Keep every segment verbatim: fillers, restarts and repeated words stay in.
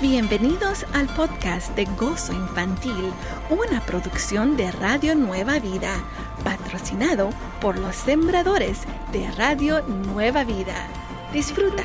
Bienvenidos al podcast de Gozo Infantil, una producción de Radio Nueva Vida, patrocinado por los sembradores de Radio Nueva Vida. Disfruta.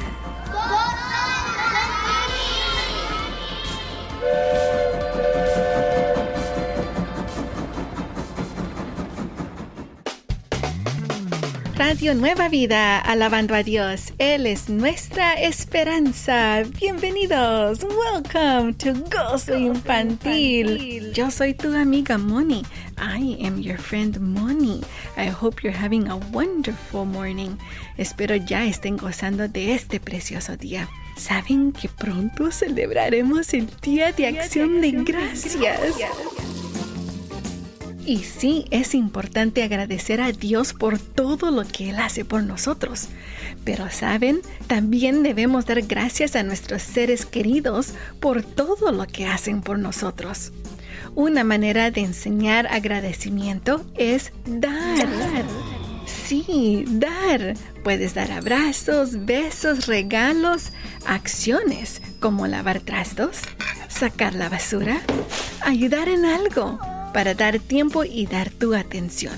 Radio Nueva Vida, alabando a Dios. Él es nuestra esperanza. Bienvenidos. Welcome to Gozo Infantil. Infantil. Yo soy tu amiga Moni. I am your friend Moni. I hope you're having a wonderful morning. Espero ya estén gozando de este precioso día. Saben que pronto celebraremos el Día de Acción de Gracias. Y sí, es importante agradecer a Dios por todo lo que Él hace por nosotros. Pero, ¿saben? También debemos dar gracias a nuestros seres queridos por todo lo que hacen por nosotros. Una manera de enseñar agradecimiento es dar. dar. Sí, dar. Puedes dar abrazos, besos, regalos, acciones como lavar trastos, sacar la basura, ayudar en algo, para dar tiempo y dar tu atención.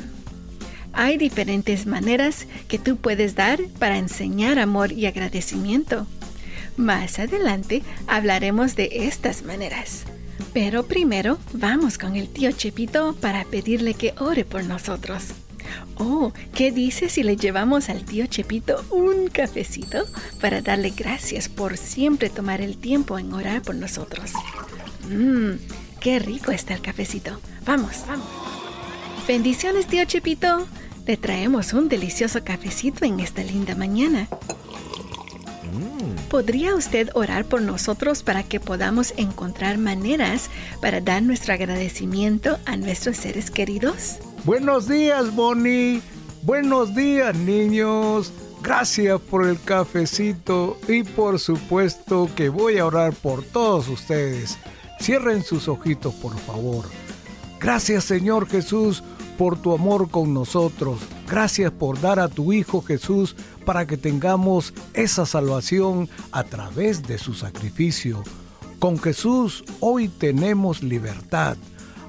Hay diferentes maneras que tú puedes dar para enseñar amor y agradecimiento. Más adelante hablaremos de estas maneras. Pero primero vamos con el tío Chepito para pedirle que ore por nosotros. Oh, ¿qué dices si le llevamos al tío Chepito un cafecito para darle gracias por siempre tomar el tiempo en orar por nosotros? Mmm, qué rico está el cafecito. Vamos, vamos. Bendiciones, tío Chepito. Le traemos un delicioso cafecito en esta linda mañana. Mm. ¿Podría usted orar por nosotros para que podamos encontrar maneras para dar nuestro agradecimiento a nuestros seres queridos? Buenos días, Bonnie. Buenos días, niños. Gracias por el cafecito y por supuesto que voy a orar por todos ustedes. Cierren sus ojitos, por favor. Gracias, Señor Jesús, por tu amor con nosotros. Gracias por dar a tu Hijo Jesús para que tengamos esa salvación a través de su sacrificio. Con Jesús hoy tenemos libertad.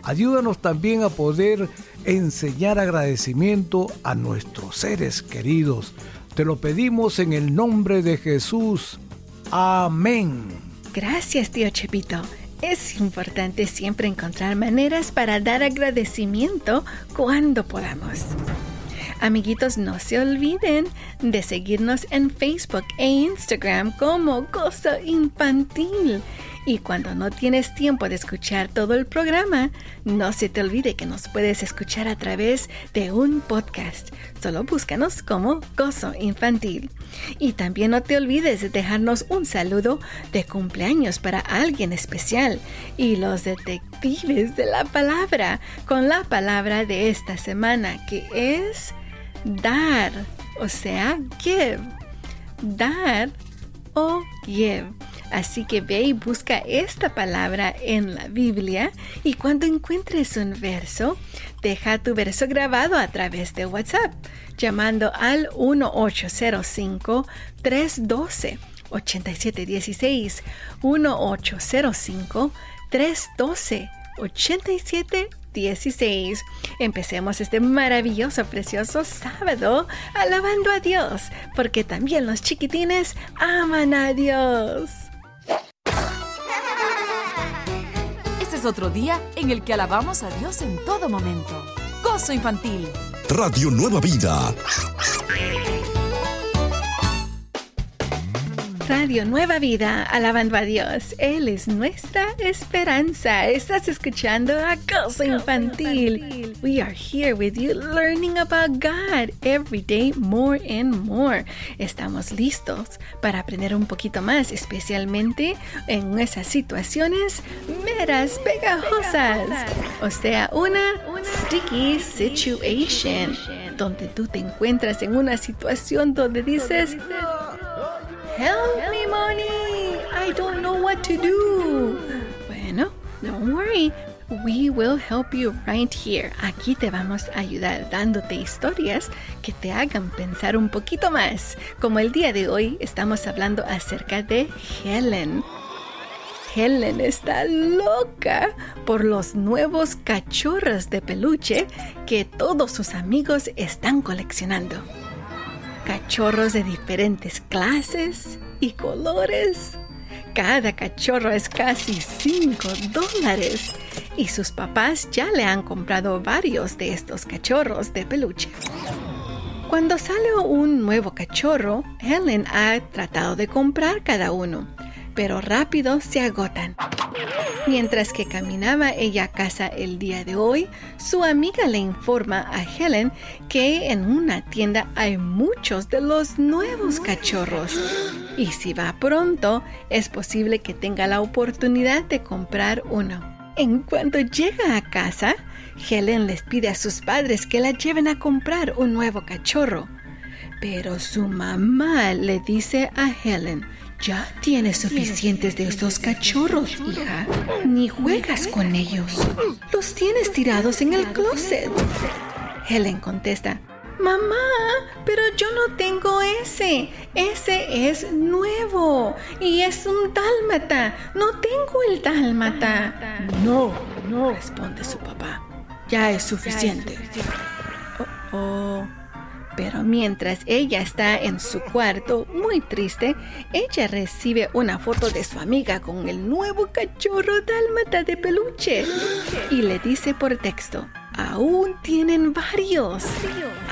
Ayúdanos también a poder enseñar agradecimiento a nuestros seres queridos. Te lo pedimos en el nombre de Jesús. Amén. Gracias, tío Chepito. Es importante siempre encontrar maneras para dar agradecimiento cuando podamos. Amiguitos, no se olviden de seguirnos en Facebook e Instagram como Gozo Infantil. Y cuando no tienes tiempo de escuchar todo el programa, no se te olvide que nos puedes escuchar a través de un podcast. Solo búscanos como Gozo Infantil. Y también no te olvides de dejarnos un saludo de cumpleaños para alguien especial y los detectives de la palabra con la palabra de esta semana, que es dar, o sea, give. Dar o give. Así que ve y busca esta palabra en la Biblia y cuando encuentres un verso, deja tu verso grabado a través de WhatsApp llamando al uno ocho cero cinco, tres uno dos, ocho siete uno seis, uno ocho cero cinco, tres uno dos, ocho siete uno seis. Empecemos este maravilloso, precioso sábado alabando a Dios, porque también los chiquitines aman a Dios. Es otro día en el que alabamos a Dios en todo momento. Gozo Infantil. Radio Nueva Vida. Radio Nueva Vida, alabando a Dios. Él es nuestra esperanza. Estás escuchando a Gozo Infantil. We are here with you learning about God every day more and more. Estamos listos para aprender un poquito más, especialmente en esas situaciones meras pegajosas. O sea, una sticky situation, donde tú te encuentras en una situación donde dices... Help me, Moni! I don't know what to do. Bueno, don't worry. We will help you right here. Aquí te vamos a ayudar dándote historias que te hagan pensar un poquito más. Como el día de hoy estamos hablando acerca de Helen. Helen está loca por los nuevos cachorros de peluche que todos sus amigos están coleccionando. Cachorros de diferentes clases y colores. Cada cachorro es casi cinco dólares y sus papás ya le han comprado varios de estos cachorros de peluche. Cuando sale un nuevo cachorro, Helen ha tratado de comprar cada uno, pero rápido se agotan. Mientras que caminaba ella a casa el día de hoy, su amiga le informa a Helen que en una tienda hay muchos de los nuevos cachorros. Y si va pronto, es posible que tenga la oportunidad de comprar uno. En cuanto llega a casa, Helen les pide a sus padres que la lleven a comprar un nuevo cachorro. Pero su mamá le dice a Helen, ya tienes suficientes de estos cachorros, hija. Ni juegas con ellos. Los tienes tirados en el closet. Helen contesta, mamá, pero yo no tengo ese. Ese es nuevo y es un dálmata. No tengo el dálmata. No, no, responde su papá. Ya es suficiente. Oh, oh. Pero mientras ella está en su cuarto, muy triste, ella recibe una foto de su amiga con el nuevo cachorro dálmata de peluche y le dice por texto, aún tienen varios.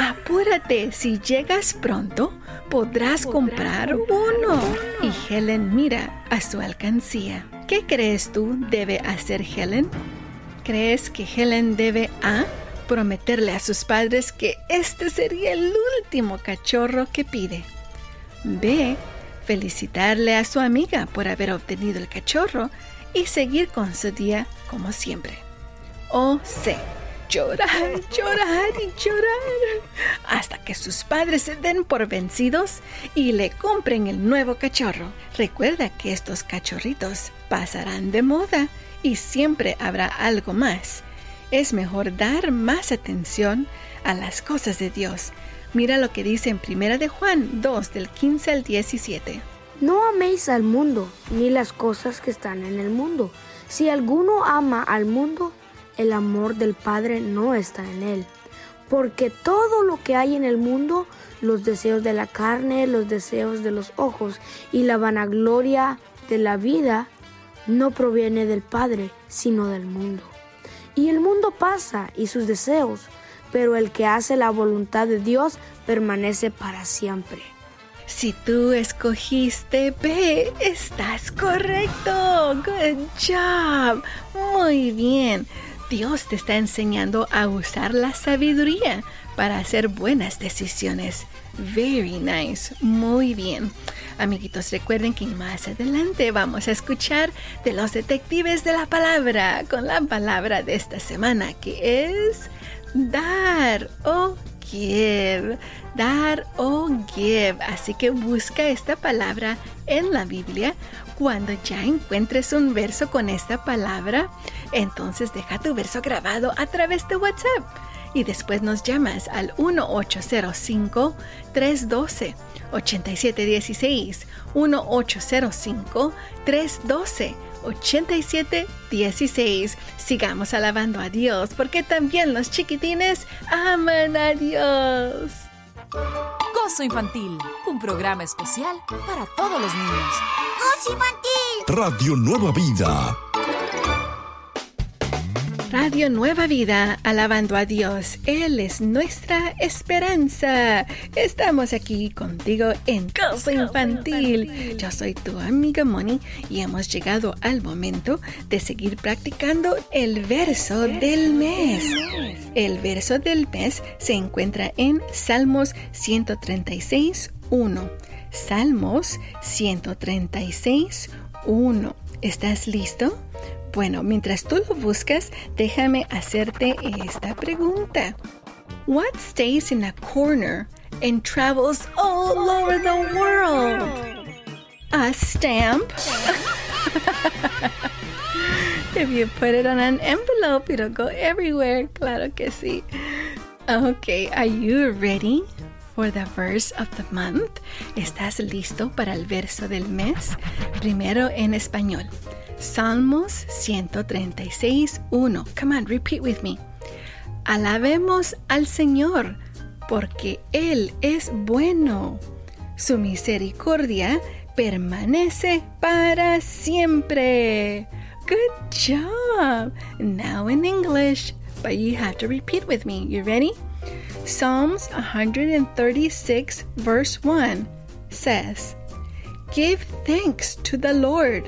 Apúrate, si llegas pronto, podrás comprar uno. Y Helen mira a su alcancía. ¿Qué crees tú debe hacer Helen? ¿Crees que Helen debe a prometerle a sus padres que este sería el último cachorro que pide? B. Felicitarle a su amiga por haber obtenido el cachorro y seguir con su día como siempre. O C. Llorar, llorar y llorar hasta que sus padres se den por vencidos y le compren el nuevo cachorro. Recuerda que estos cachorritos pasarán de moda y siempre habrá algo más. Es mejor dar más atención a las cosas de Dios. Mira lo que dice en Primera de Juan dos, del quince al diecisiete. No améis al mundo, ni las cosas que están en el mundo. Si alguno ama al mundo, el amor del Padre no está en él, porque todo lo que hay en el mundo, los deseos de la carne, los deseos de los ojos y la vanagloria de la vida, no proviene del Padre, sino del mundo. Y el mundo pasa y sus deseos, pero el que hace la voluntad de Dios permanece para siempre. Si tú escogiste B, estás correcto. Good job. Muy bien. Dios te está enseñando a usar la sabiduría para hacer buenas decisiones. Very nice. Muy bien. Amiguitos, recuerden que más adelante vamos a escuchar de los detectives de la palabra con la palabra de esta semana, que es dar o give. Dar o give. Así que busca esta palabra en la Biblia. Cuando ya encuentres un verso con esta palabra, entonces deja tu verso grabado a través de WhatsApp y después nos llamas al uno ocho cero cinco, tres uno dos, ocho siete uno seis, uno ocho cero cinco, tres uno dos, ocho siete uno seis. Sigamos alabando a Dios porque también los chiquitines aman a Dios. Gozo Infantil, un programa especial para todos los niños. Gozo Infantil. Radio Nueva Vida. Radio Nueva Vida, alabando a Dios. Él es nuestra esperanza. Estamos aquí contigo en Gozo Infantil. Yo soy tu amiga Moni y hemos llegado al momento de seguir practicando el verso del mes. El verso del mes se encuentra en Salmos ciento treinta y seis, uno. Salmos ciento treinta y seis, uno. ¿Estás listo? Bueno, mientras tú lo buscas, déjame hacerte esta pregunta. What stays in a corner and travels all over the world? A stamp? If you put it on an envelope, it'll go everywhere. Claro que sí. Okay, are you ready for the verse of the month? ¿Estás listo para el verso del mes? Primero en español. Salmos ciento treinta y seis, uno. Come on, repeat with me. Alabemos al Señor, porque Él es bueno. Su misericordia permanece para siempre. Good job! Now in English, but you have to repeat with me. You ready? Psalms one thirty-six verse one says, Give thanks to the Lord,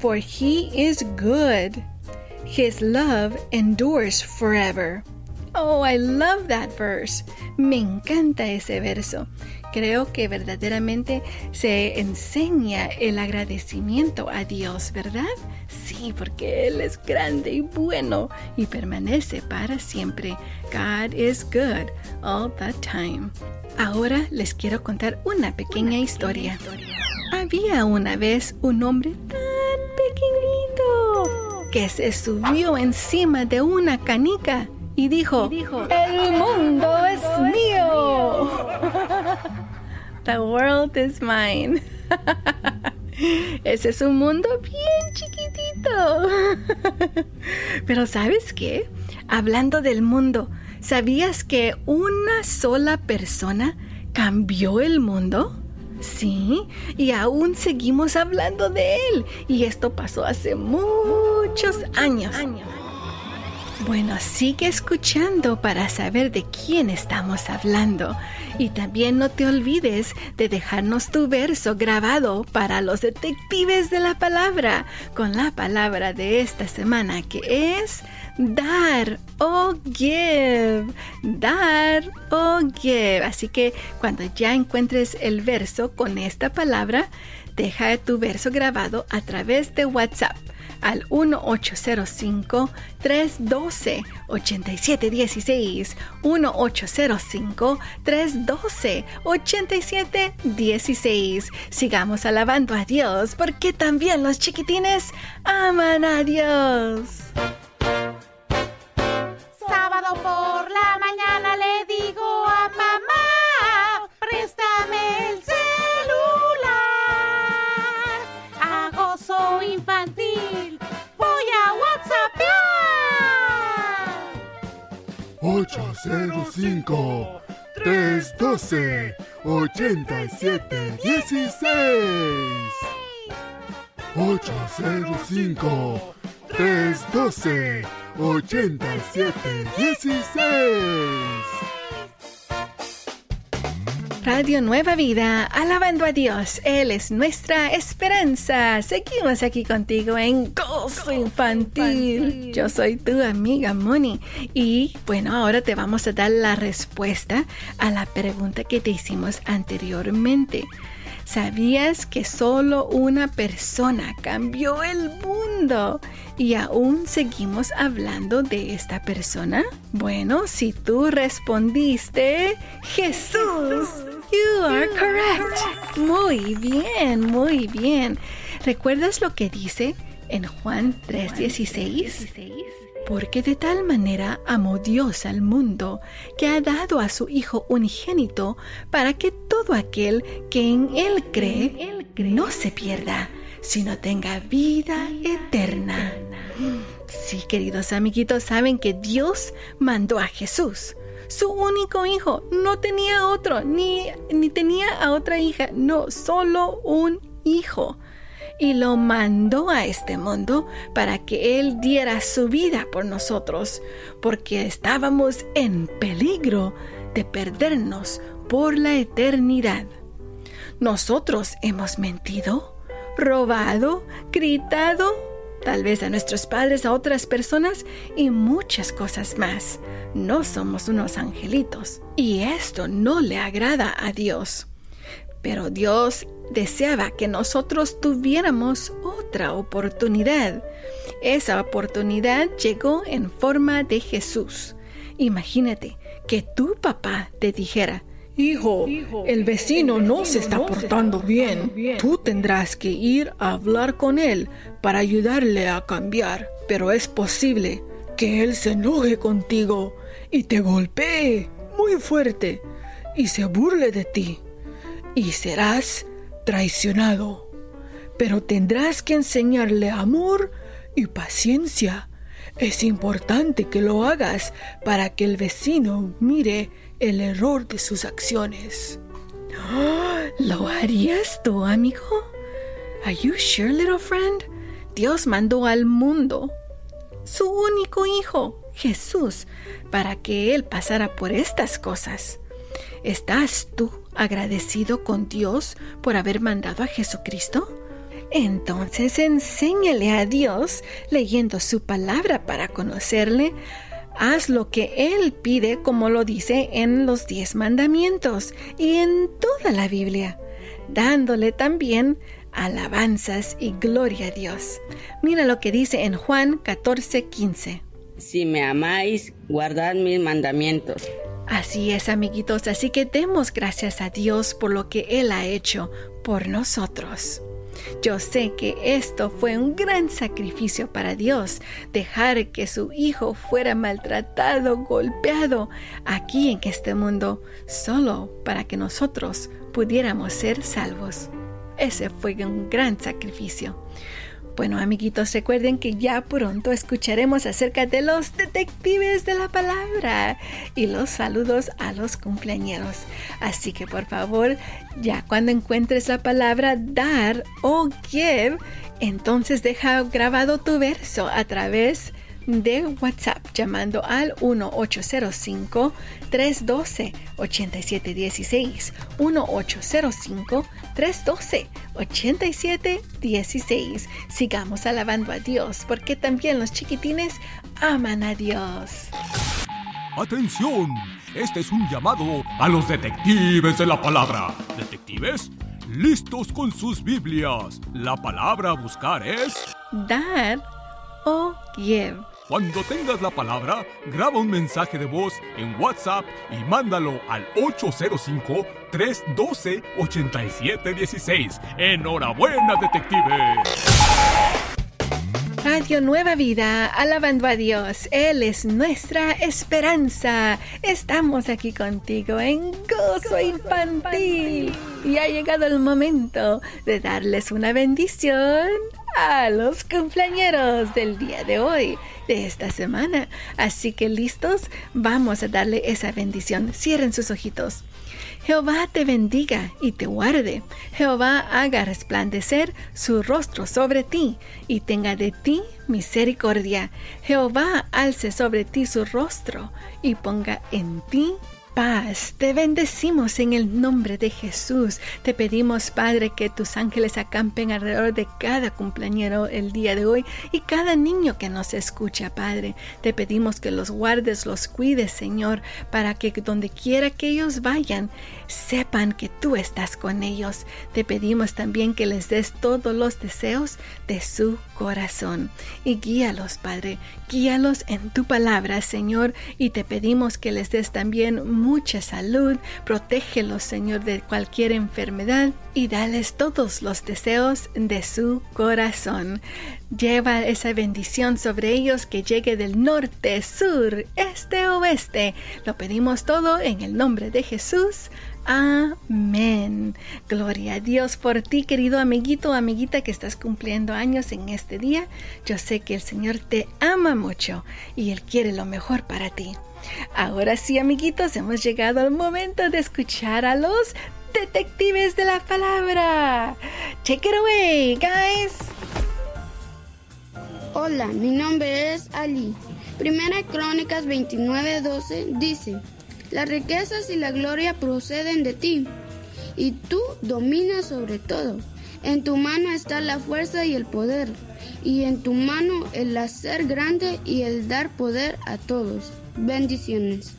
for He is good. His love endures forever. Oh, I love that verse. Me encanta ese verso. Creo que verdaderamente se enseña el agradecimiento a Dios, ¿verdad? Sí, porque Él es grande y bueno y permanece para siempre. God is good all the time. Ahora les quiero contar una pequeña, una historia. pequeña historia. Había una vez un hombre tan pequeñito que se subió encima de una canica y dijo, y dijo, el mundo es mío. The world is mine. Ese es un mundo bien chiquitito. Pero ¿sabes qué? Hablando del mundo, ¿sabías que una sola persona cambió el mundo? Sí, y aún seguimos hablando de él. Y esto pasó hace muchos años. años. Bueno, sigue escuchando para saber de quién estamos hablando. Y también no te olvides de dejarnos tu verso grabado para los detectives de la palabra, con la palabra de esta semana, que es dar o give. Dar o give. Así que cuando ya encuentres el verso con esta palabra, deja tu verso grabado a través de WhatsApp al uno ocho cero cinco, tres uno dos, ocho siete uno seis, uno ocho cero cinco, tres uno dos, ocho siete uno seis. Sigamos alabando a Dios, porque también los chiquitines aman a Dios. Sábado por la mañana le digo a mamá, préstame el celular, a Gozo Infantil voy a WhatsAppear. ocho cero cinco, tres uno dos, ocho siete uno seis. ocho cero cinco, tres uno dos, ocho siete uno seis. Radio Nueva Vida, alabando a Dios. Él es nuestra esperanza. Seguimos aquí contigo en Gozo Infantil. Infantil. Yo soy tu amiga Moni. Y bueno, ahora te vamos a dar la respuesta a la pregunta que te hicimos anteriormente. ¿Sabías que solo una persona cambió el mundo y aún seguimos hablando de esta persona? Bueno, si tú respondiste Jesús, you are correct. Muy bien, muy bien. ¿Recuerdas lo que dice en Juan tres dieciséis? Porque de tal manera amó Dios al mundo, que ha dado a su Hijo unigénito, para que todo aquel que en Él cree no se pierda, sino tenga vida eterna. Sí, queridos amiguitos, saben que Dios mandó a Jesús, su único hijo. No tenía otro, ni, ni tenía a otra hija, no, solo un hijo. Y lo mandó a este mundo para que Él diera su vida por nosotros, porque estábamos en peligro de perdernos por la eternidad. Nosotros hemos mentido, robado, gritado, tal vez a nuestros padres, a otras personas y muchas cosas más. No somos unos angelitos, y esto no le agrada a Dios. Pero Dios deseaba que nosotros tuviéramos otra oportunidad. Esa oportunidad llegó en forma de Jesús. Imagínate que tu papá te dijera, Hijo, el vecino no se está portando bien. Tú tendrás que ir a hablar con él para ayudarle a cambiar. Pero es posible que él se enoje contigo y te golpee muy fuerte y se burle de ti. Y serás traicionado. pero tendrás que enseñarle amor y paciencia. Es importante que lo hagas para que el vecino mire el error de sus acciones. ¿Lo harías tú, amigo? Are you sure, little friend? Dios mandó al mundo su único hijo, Jesús, para que él pasara por estas cosas. ¿Estás tú agradecido con Dios por haber mandado a Jesucristo? Entonces enséñale a Dios leyendo su palabra para conocerle. Haz lo que Él pide, como lo dice en los diez mandamientos y en toda la Biblia, dándole también alabanzas y gloria a Dios. Mira lo que dice en Juan catorce quince. Si me amáis, guardad mis mandamientos. Así es, amiguitos. Así que demos gracias a Dios por lo que Él ha hecho por nosotros. Yo sé que esto fue un gran sacrificio para Dios, dejar que su hijo fuera maltratado, golpeado aquí en este mundo, solo para que nosotros pudiéramos ser salvos. Ese fue un gran sacrificio. Bueno, amiguitos, recuerden que ya pronto escucharemos acerca de los detectives de la palabra y los saludos a los cumpleañeros. Así que, por favor, ya cuando encuentres la palabra dar o give, entonces deja grabado tu verso a través de WhatsApp llamando al uno ocho cero cinco, tres uno dos, ocho siete uno seis, uno ocho cero cinco, tres uno dos, ocho siete uno seis. Sigamos alabando a Dios, porque también los chiquitines aman a Dios. ¡Atención! Este es un llamado a los detectives de la palabra. ¿Detectives? ¡Listos con sus Biblias! La palabra a buscar es... dar o give. Cuando tengas la palabra, graba un mensaje de voz en WhatsApp y mándalo al ocho cero cinco, tres uno dos, ocho siete uno seis. ¡Enhorabuena, detectives! Radio Nueva Vida, alabando a Dios. Él es nuestra esperanza. Estamos aquí contigo en Gozo Infantil. Y ha llegado el momento de darles una bendición a los cumpleañeros del día de hoy, de esta semana. Así que, ¿listos? Vamos a darle esa bendición. Cierren sus ojitos. Jehová te bendiga y te guarde. Jehová haga resplandecer su rostro sobre ti y tenga de ti misericordia. Jehová alce sobre ti su rostro y ponga en ti paz. Te bendecimos en el nombre de Jesús. Te pedimos, Padre, que tus ángeles acampen alrededor de cada cumpleañero el día de hoy y cada niño que nos escucha, Padre. Te pedimos que los guardes, los cuides, Señor, para que donde quiera que ellos vayan, sepan que tú estás con ellos. Te pedimos también que les des todos los deseos de su corazón. Y guíalos, Padre, guíalos en tu palabra, Señor, y te pedimos que les des también mucha salud. Protégelos, Señor, de cualquier enfermedad y dales todos los deseos de su corazón. Lleva esa bendición sobre ellos, que llegue del norte, sur, este, oeste. Lo pedimos todo en el nombre de Jesús. Amén. Gloria a Dios por ti, querido amiguito o amiguita que estás cumpliendo años en este día. Yo sé que el Señor te ama mucho y Él quiere lo mejor para ti. Ahora sí, amiguitos, hemos llegado al momento de escuchar a los detectives de la palabra. Check it away, guys. Hola, mi nombre es Ali. Primera Crónicas veintinueve doce dice: las riquezas y la gloria proceden de ti, y tú dominas sobre todo. En tu mano está la fuerza y el poder, y en tu mano el hacer grande y el dar poder a todos. Bendiciones.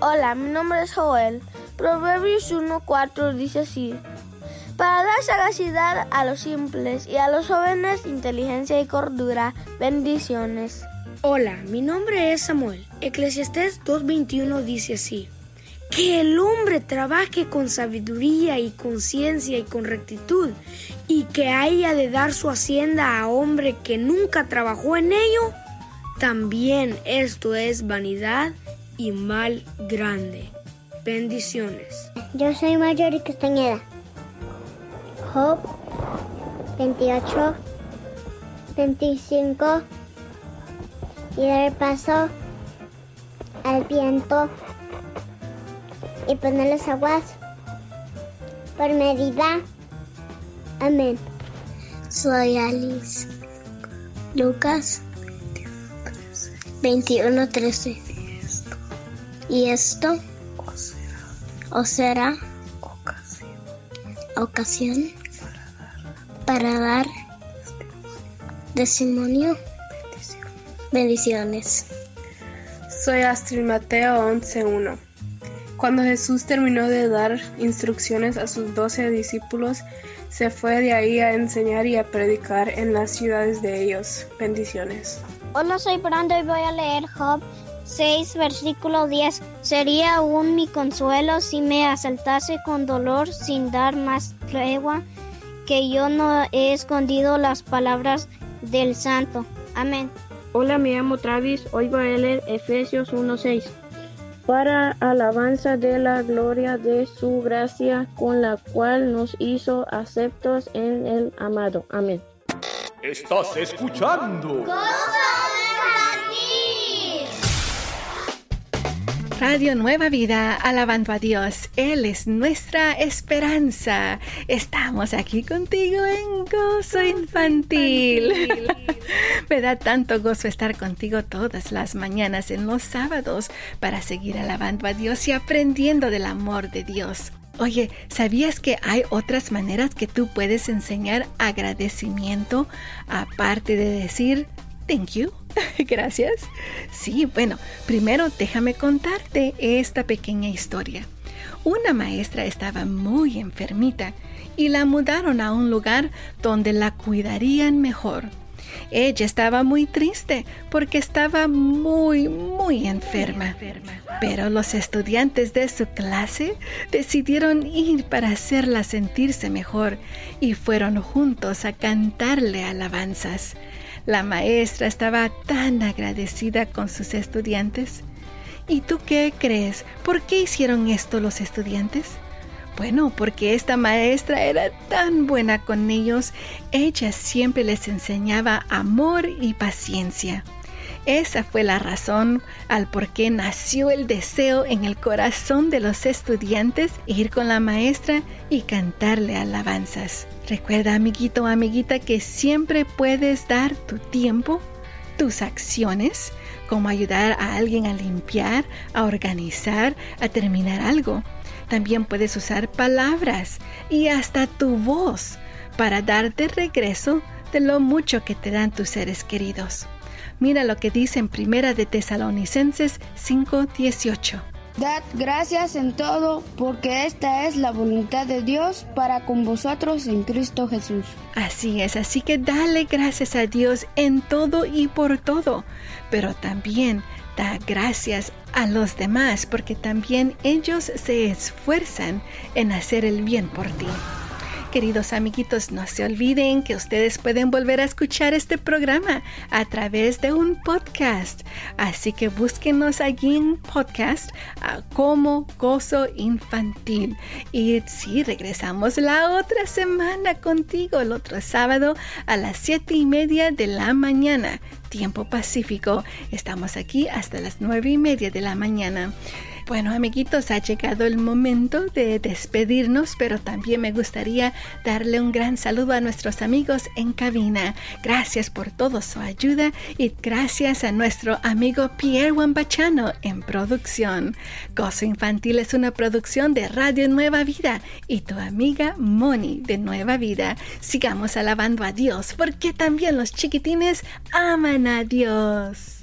Hola, mi nombre es Joel. Proverbios uno cuatro dice así: para dar sagacidad a los simples, y a los jóvenes inteligencia y cordura. Bendiciones. Hola, mi nombre es Samuel. Eclesiastés dos veintiuno dice así: que el hombre trabaje con sabiduría y con ciencia y con rectitud, y que haya de dar su hacienda a hombre que nunca trabajó en ello. También esto es vanidad y mal grande. Bendiciones. Yo soy Mayor y Castañeda. Job veintiocho, veinticinco y dar paso al viento y poner las aguas por medida. Amén. Soy Alice. Lucas veintiuno trece. Y esto o será ocasión para dar testimonio, bendiciones. Soy Astrid. Mateo once uno. Cuando Jesús terminó de dar instrucciones a sus doce discípulos, se fue de ahí a enseñar y a predicar en las ciudades de ellos. Bendiciones. Hola, soy Brando y voy a leer Job seis, versículo diez. Sería aún mi consuelo si me asaltase con dolor sin dar más tregua, que yo no he escondido las palabras del santo. Amén. Hola, me llamo Travis. Hoy voy a leer Efesios uno seis. Para alabanza de la gloria de su gracia, con la cual nos hizo aceptos en el amado. Amén. Estás escuchando Gozo Infantil. Radio Nueva Vida, alabando a Dios. Él es nuestra esperanza. Estamos aquí contigo en Gozo Infantil. infantil. Me da tanto gozo estar contigo todas las mañanas en los sábados para seguir alabando a Dios y aprendiendo del amor de Dios. Oye, ¿sabías que hay otras maneras que tú puedes enseñar agradecimiento aparte de decir thank you? Gracias. Sí, bueno, primero déjame contarte esta pequeña historia. Una maestra estaba muy enfermita y la mudaron a un lugar donde la cuidarían mejor. Ella estaba muy triste porque estaba muy, muy enferma. Pero los estudiantes de su clase decidieron ir para hacerla sentirse mejor y fueron juntos a cantarle alabanzas. La maestra estaba tan agradecida con sus estudiantes. ¿Y tú qué crees? ¿Por qué hicieron esto los estudiantes? Bueno, porque esta maestra era tan buena con ellos, ella siempre les enseñaba amor y paciencia. Esa fue la razón al por qué nació el deseo en el corazón de los estudiantes ir con la maestra y cantarle alabanzas. Recuerda, amiguito o amiguita, que siempre puedes dar tu tiempo, tus acciones, como ayudar a alguien a limpiar, a organizar, a terminar algo. También puedes usar palabras y hasta tu voz para darte regreso de lo mucho que te dan tus seres queridos. Mira lo que dice en Primera de Tesalonicenses cinco dieciocho. Dad gracias en todo, porque esta es la voluntad de Dios para con vosotros en Cristo Jesús. Así es, así que dale gracias a Dios en todo y por todo, pero también da gracias a los demás, porque también ellos se esfuerzan en hacer el bien por ti. Queridos amiguitos, no se olviden que ustedes pueden volver a escuchar este programa a través de un podcast. Así que búsquenos allí en podcast uh, como Gozo Infantil. Y sí, regresamos la otra semana contigo, el otro sábado a las siete y media de la mañana, tiempo pacífico. Estamos aquí hasta las nueve y media de la mañana. Bueno, amiguitos, ha llegado el momento de despedirnos, pero también me gustaría darle un gran saludo a nuestros amigos en cabina. Gracias por toda su ayuda y gracias a nuestro amigo Pierre Wambachano en producción. Gozo Infantil es una producción de Radio Nueva Vida y tu amiga Moni de Nueva Vida. Sigamos alabando a Dios, porque también los chiquitines aman a Dios.